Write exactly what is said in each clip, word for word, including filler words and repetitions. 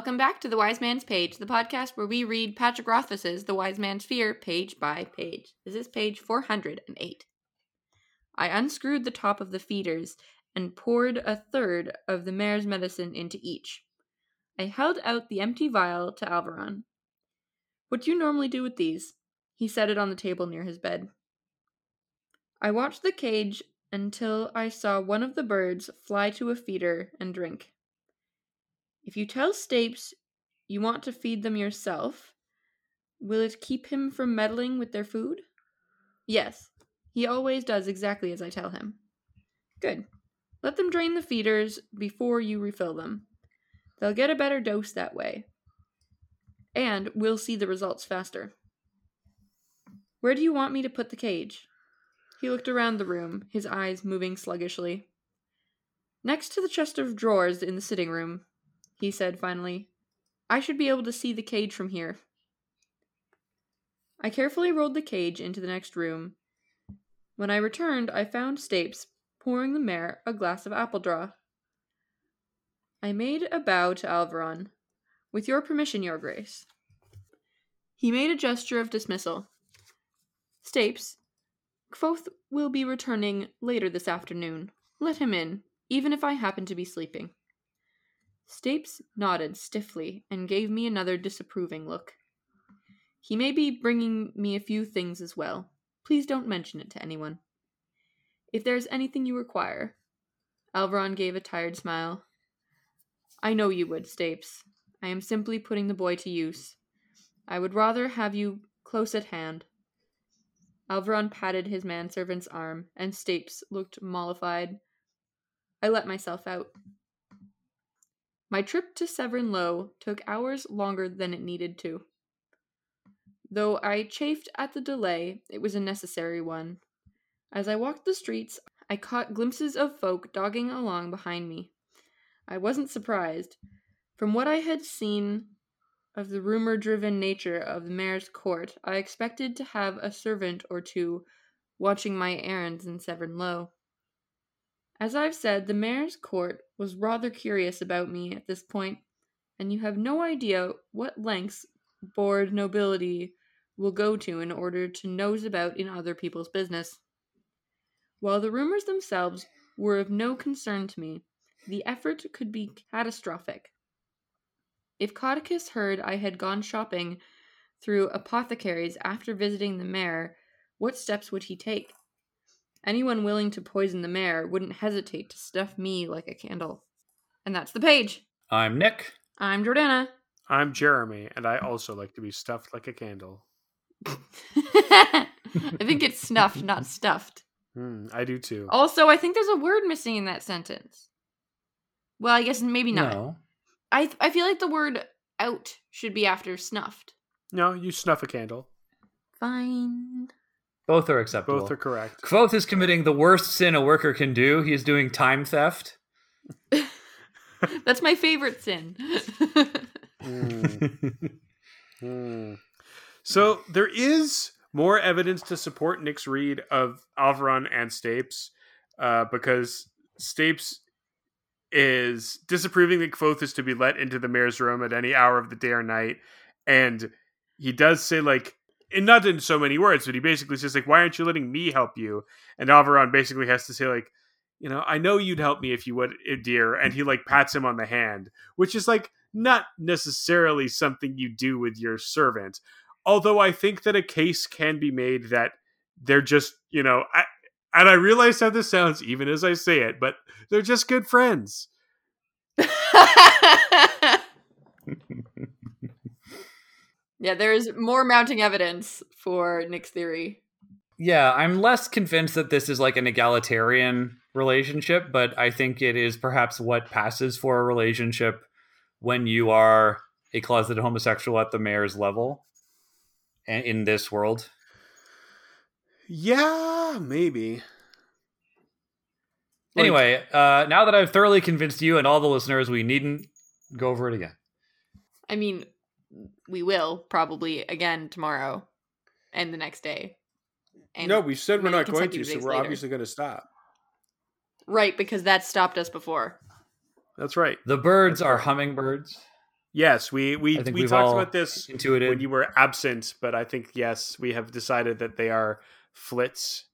Welcome back to The Wise Man's Page, the podcast where we read Patrick Rothfuss's The Wise Man's Fear page by page. This is page four hundred eight. I unscrewed the top of the feeders and poured a third of the mare's medicine into each. I held out the empty vial to Alveron. What do you normally do with these? He set it on the table near his bed. I watched the cage until I saw one of the birds fly to a feeder and drink. If you tell Stapes you want to feed them yourself, will it keep him from meddling with their food? Yes, he always does exactly as I tell him. Good. Let them drain the feeders before you refill them. They'll get a better dose that way. And we'll see the results faster. Where do you want me to put the cage? He looked around the room, his eyes moving sluggishly. Next to the chest of drawers in the sitting room, he said finally. I should be able to see the cage from here. I carefully rolled the cage into the next room. When I returned, I found Stapes pouring the mare a glass of apple draw. I made a bow to Alveron. With your permission, Your Grace. He made a gesture of dismissal. Stapes, Kvothe will be returning later this afternoon. Let him in, even if I happen to be sleeping. Stapes nodded stiffly and gave me another disapproving look. He may be bringing me a few things as well. Please don't mention it to anyone. If there is anything you require. Alveron gave a tired smile. I know you would, Stapes. I am simply putting the boy to use. I would rather have you close at hand. Alveron patted his manservant's arm, and Stapes looked mollified. I let myself out. My trip to Severn Low took hours longer than it needed to. Though I chafed at the delay, it was a necessary one. As I walked the streets, I caught glimpses of folk dogging along behind me. I wasn't surprised. From what I had seen of the rumor-driven nature of the mayor's court, I expected to have a servant or two watching my errands in Severn Low. As I've said, the mayor's court was rather curious about me at this point, and you have no idea what lengths bored nobility will go to in order to nose about in other people's business. While the rumors themselves were of no concern to me, the effort could be catastrophic. If Codicus heard I had gone shopping through apothecaries after visiting the mayor, what steps would he take? Anyone willing to poison the mare wouldn't hesitate to stuff me like a candle. And that's the page. I'm Nick. I'm Jordana. I'm Jeremy, and I also like to be stuffed like a candle. I think it's snuffed, not stuffed. Mm, I do too. Also, I think there's a word missing in that sentence. Well, I guess maybe not. No. I th- I feel like the word out should be after snuffed. No, you snuff a candle. Fine. Both are acceptable. Both are correct. Kvothe is committing the worst sin a worker can do. He is doing time theft. That's my favorite sin. mm. Mm. So there is more evidence to support Nick's read of Alveron and Stapes, uh, because Stapes is disapproving that Kvothe is to be let into the mayor's room at any hour of the day or night. And he does say, like, and not in so many words, but he basically says, like, why aren't you letting me help you? And Alveron basically has to say, like, you know, I know you'd help me if you would, dear. And he, like, pats him on the hand, which is, like, not necessarily something you do with your servant. Although I think that a case can be made that they're just, you know, I, and I realize how this sounds even as I say it, but they're just good friends. Yeah, there's more mounting evidence for Nick's theory. Yeah, I'm less convinced that this is like an egalitarian relationship, but I think it is perhaps what passes for a relationship when you are a closeted homosexual at the mayor's level in this world. Yeah, maybe. Like, anyway, uh, now that I've thoroughly convinced you and all the listeners, we needn't go over it again. I mean... We will probably again tomorrow and the next day. And no, we said we're not going to, so we're later. Obviously going to stop. Right, because that stopped us before. That's right. The birds That's are right. hummingbirds. Yes, we we, we talked about this intuited. when you were absent, but I think, yes, we have decided that they are flits.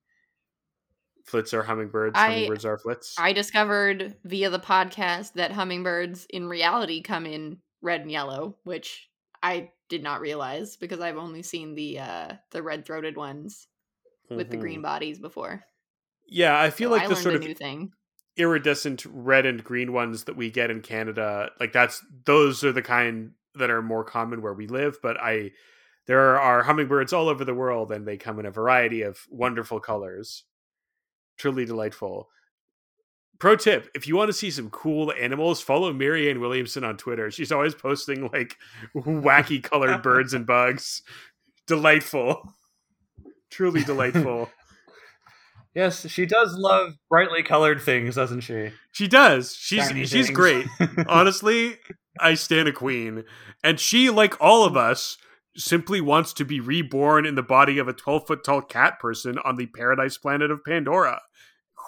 Flits are hummingbirds. I, hummingbirds are flits. I discovered via the podcast that hummingbirds in reality come in red and yellow, which I did not realize because I've only seen the uh, the red-throated ones mm-hmm. with the green bodies before. Yeah, I feel so like the sort of new thing. Iridescent red and green ones that we get in Canada, like that's those are the kind that are more common where we live. But I, there are hummingbirds all over the world, and they come in a variety of wonderful colors. Truly delightful. Pro tip, if you want to see some cool animals, follow Marianne Williamson on Twitter. She's always posting like wacky colored birds and bugs. Delightful. Truly delightful. Yes, she does love brightly colored things, doesn't she? She does. She's Shiny she's things. Great. Honestly, I stand a queen. And she, like all of us, simply wants to be reborn in the body of a twelve-foot-tall cat person on the paradise planet of Pandora.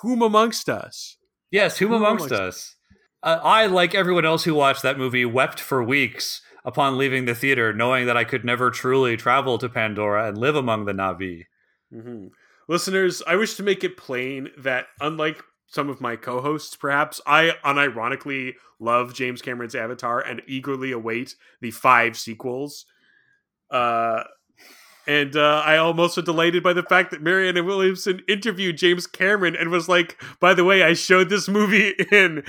Whom amongst us? Yes, whom, whom amongst, amongst us? Uh, I, like everyone else who watched that movie, wept for weeks upon leaving the theater, knowing that I could never truly travel to Pandora and live among the Na'vi. Mm-hmm. Listeners, I wish to make it plain that, unlike some of my co-hosts, perhaps, I unironically love James Cameron's Avatar and eagerly await the five sequels. Uh, and uh, I am also delighted by the fact that Marianne Williamson interviewed James Cameron and was like, by the way, I showed this movie in,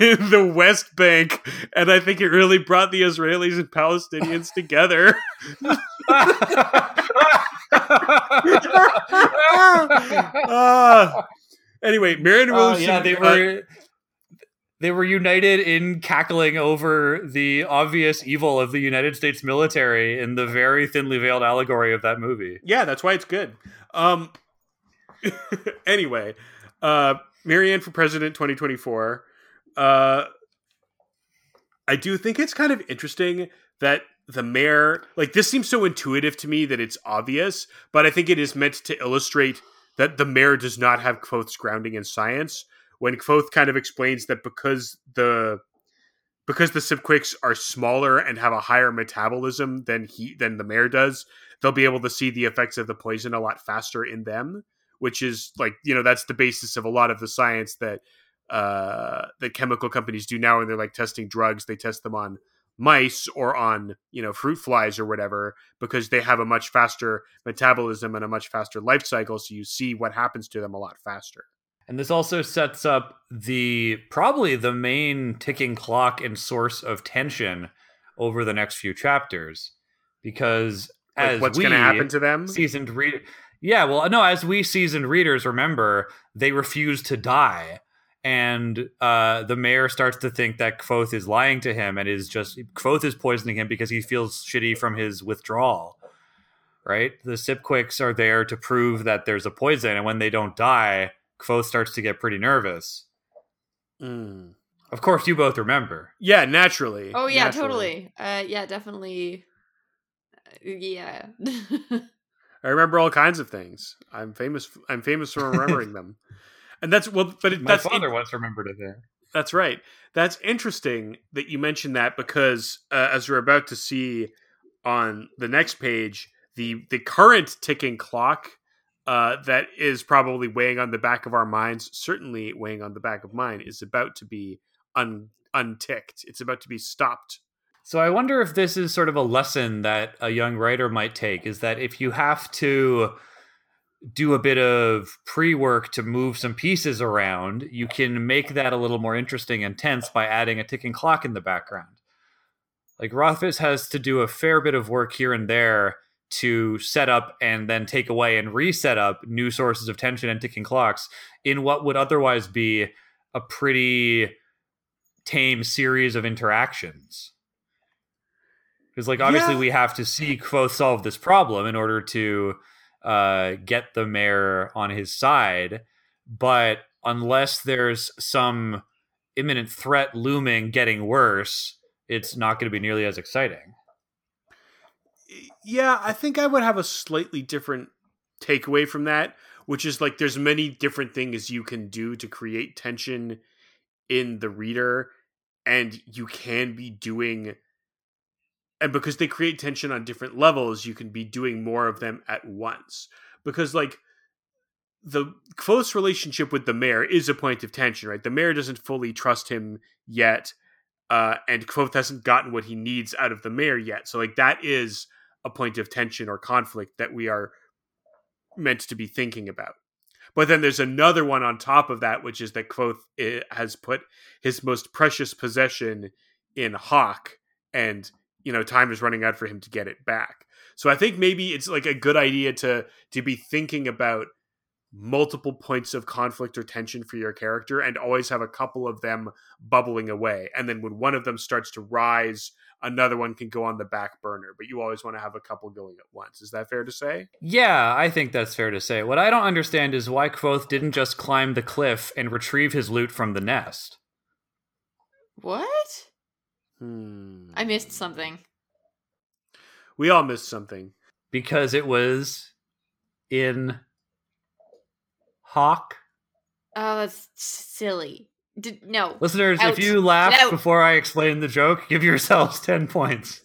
in the West Bank, and I think it really brought the Israelis and Palestinians together. uh, anyway, Marianne Williamson. Uh, yeah, they were uh, they were united in cackling over the obvious evil of the United States military in the very thinly veiled allegory of that movie. Yeah, that's why it's good. Um, anyway, uh, Marianne for President twenty twenty-four. Uh, I do think it's kind of interesting that. The mayor, like this seems so intuitive to me that it's obvious, but I think it is meant to illustrate that the mayor does not have Kvothe's grounding in science. When Kvothe kind of explains that because the because the Sipquiks are smaller and have a higher metabolism than he than the mayor does, they'll be able to see the effects of the poison a lot faster in them, which is like, you know, that's the basis of a lot of the science that uh, that chemical companies do now, and they're like testing drugs. They test them on mice or on, you know, fruit flies or whatever, because they have a much faster metabolism and a much faster life cycle. So you see what happens to them a lot faster. And this also sets up the probably the main ticking clock and source of tension over the next few chapters, because like as what's going to happen to them, seasoned read, yeah, well, no, as we seasoned readers remember, they refuse to die. And uh, the mayor starts to think that Kvothe is lying to him and is just Kvothe is poisoning him because he feels shitty from his withdrawal. Right? The Sipquiks are there to prove that there's a poison, and when they don't die, Kvothe starts to get pretty nervous. Mm. Of course, you both remember. Yeah, naturally. Oh yeah, naturally. Totally. Uh, yeah, definitely. Uh, yeah. I remember all kinds of things. I'm famous. I'm famous for remembering them. And that's well, but it, my that's, father it, once remembered it there. That's right. That's interesting that you mentioned that because, uh, as we're about to see on the next page, the the current ticking clock uh, that is probably weighing on the back of our minds, certainly weighing on the back of mine, is about to be un unticked. It's about to be stopped. So I wonder if this is sort of a lesson that a young writer might take: is that if you have to do a bit of pre-work to move some pieces around, you can make that a little more interesting and tense by adding a ticking clock in the background. Like Rothfuss has to do a fair bit of work here and there to set up and then take away and reset up new sources of tension and ticking clocks in what would otherwise be a pretty tame series of interactions. Because like, obviously yeah. we have to see Kvothe solve this problem in order to Uh, get the mayor on his side, but unless there's some imminent threat looming getting worse, it's not going to be nearly as exciting. Yeah, I think I would have a slightly different takeaway from that, which is like there's many different things you can do to create tension in the reader, and you can be doing And because they create tension on different levels, you can be doing more of them at once. Because, like, the close relationship with the mayor is a point of tension, right? The mayor doesn't fully trust him yet, uh, and Kvothe hasn't gotten what he needs out of the mayor yet. So, like, that is a point of tension or conflict that we are meant to be thinking about. But then there's another one on top of that, which is that Kvothe has put his most precious possession in Hawk, and you know, time is running out for him to get it back. So I think maybe it's like a good idea to to be thinking about multiple points of conflict or tension for your character and always have a couple of them bubbling away. And then when one of them starts to rise, another one can go on the back burner. But you always want to have a couple going at once. Is that fair to say? Yeah, I think that's fair to say. What I don't understand is why Kvothe didn't just climb the cliff and retrieve his loot from the nest. What? I missed something. We all missed something. Because it was in Hawk. Oh, that's silly. Did, no. Listeners, Out. If you laughed Out. Before I explain the joke, give yourselves ten points.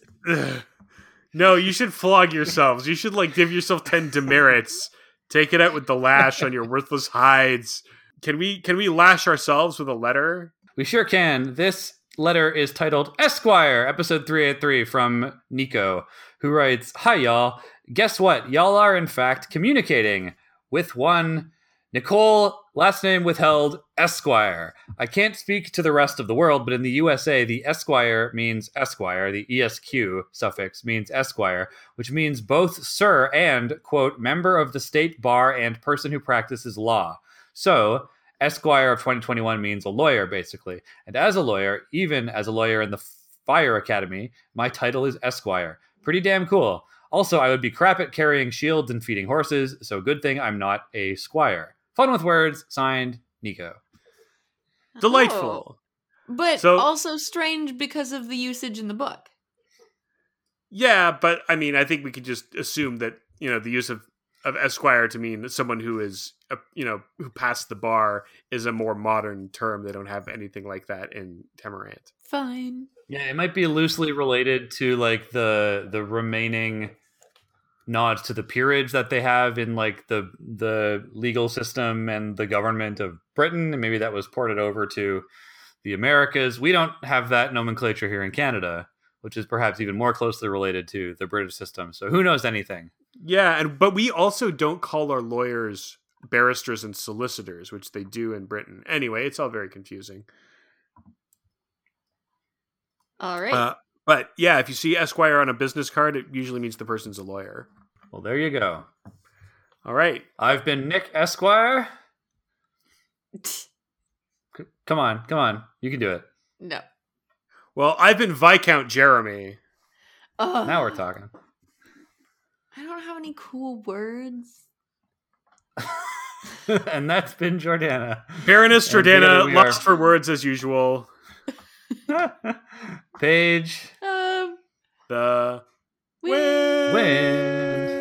No, you should flog yourselves. You should, like, give yourself ten demerits. Take it out with the lash on your worthless hides. Can we, can we lash ourselves with a letter? We sure can. This letter is titled Esquire, episode three eighty-three, from Nico, who writes, "Hi, y'all. Guess what? Y'all are, in fact, communicating with one Nicole, last name withheld, Esquire. I can't speak to the rest of the world, but in the U S A, the Esquire means Esquire. The E S Q suffix means Esquire, which means both sir and, quote, member of the state bar and person who practices law. So, Esquire of twenty twenty-one means a lawyer, basically. And as a lawyer, even as a lawyer in the Fire Academy, my title is Esquire. Pretty damn cool. Also, I would be crap at carrying shields and feeding horses, so good thing I'm not a squire. Fun with words, signed, Nico." Delightful. Oh, but so, also strange because of the usage in the book. Yeah, but I mean, I think we could just assume that, you know, the use of of Esquire to mean someone who is, a, you know, who passed the bar is a more modern term. They don't have anything like that in Temerant. Fine. Yeah, it might be loosely related to like the the remaining nods to the peerage that they have in like the the legal system and the government of Britain. And maybe that was ported over to the Americas. We don't have that nomenclature here in Canada, which is perhaps even more closely related to the British system. So who knows anything? Yeah, and but we also don't call our lawyers barristers and solicitors, which they do in Britain. Anyway, it's all very confusing. All right. Uh, but yeah, if you see Esquire on a business card, it usually means the person's a lawyer. Well, there you go. All right. I've been Nick Esquire. C- come on, come on. You can do it. No. Well, I've been Viscount Jeremy. Uh. Now we're talking. I don't have any cool words. And that's been Jordana. Baroness Jordana, lost for words as usual. Paige. Um, the wind. wind.